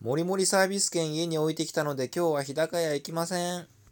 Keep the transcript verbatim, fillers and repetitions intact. もりもりサービス券家に置いてきたので今日は日高屋行きません。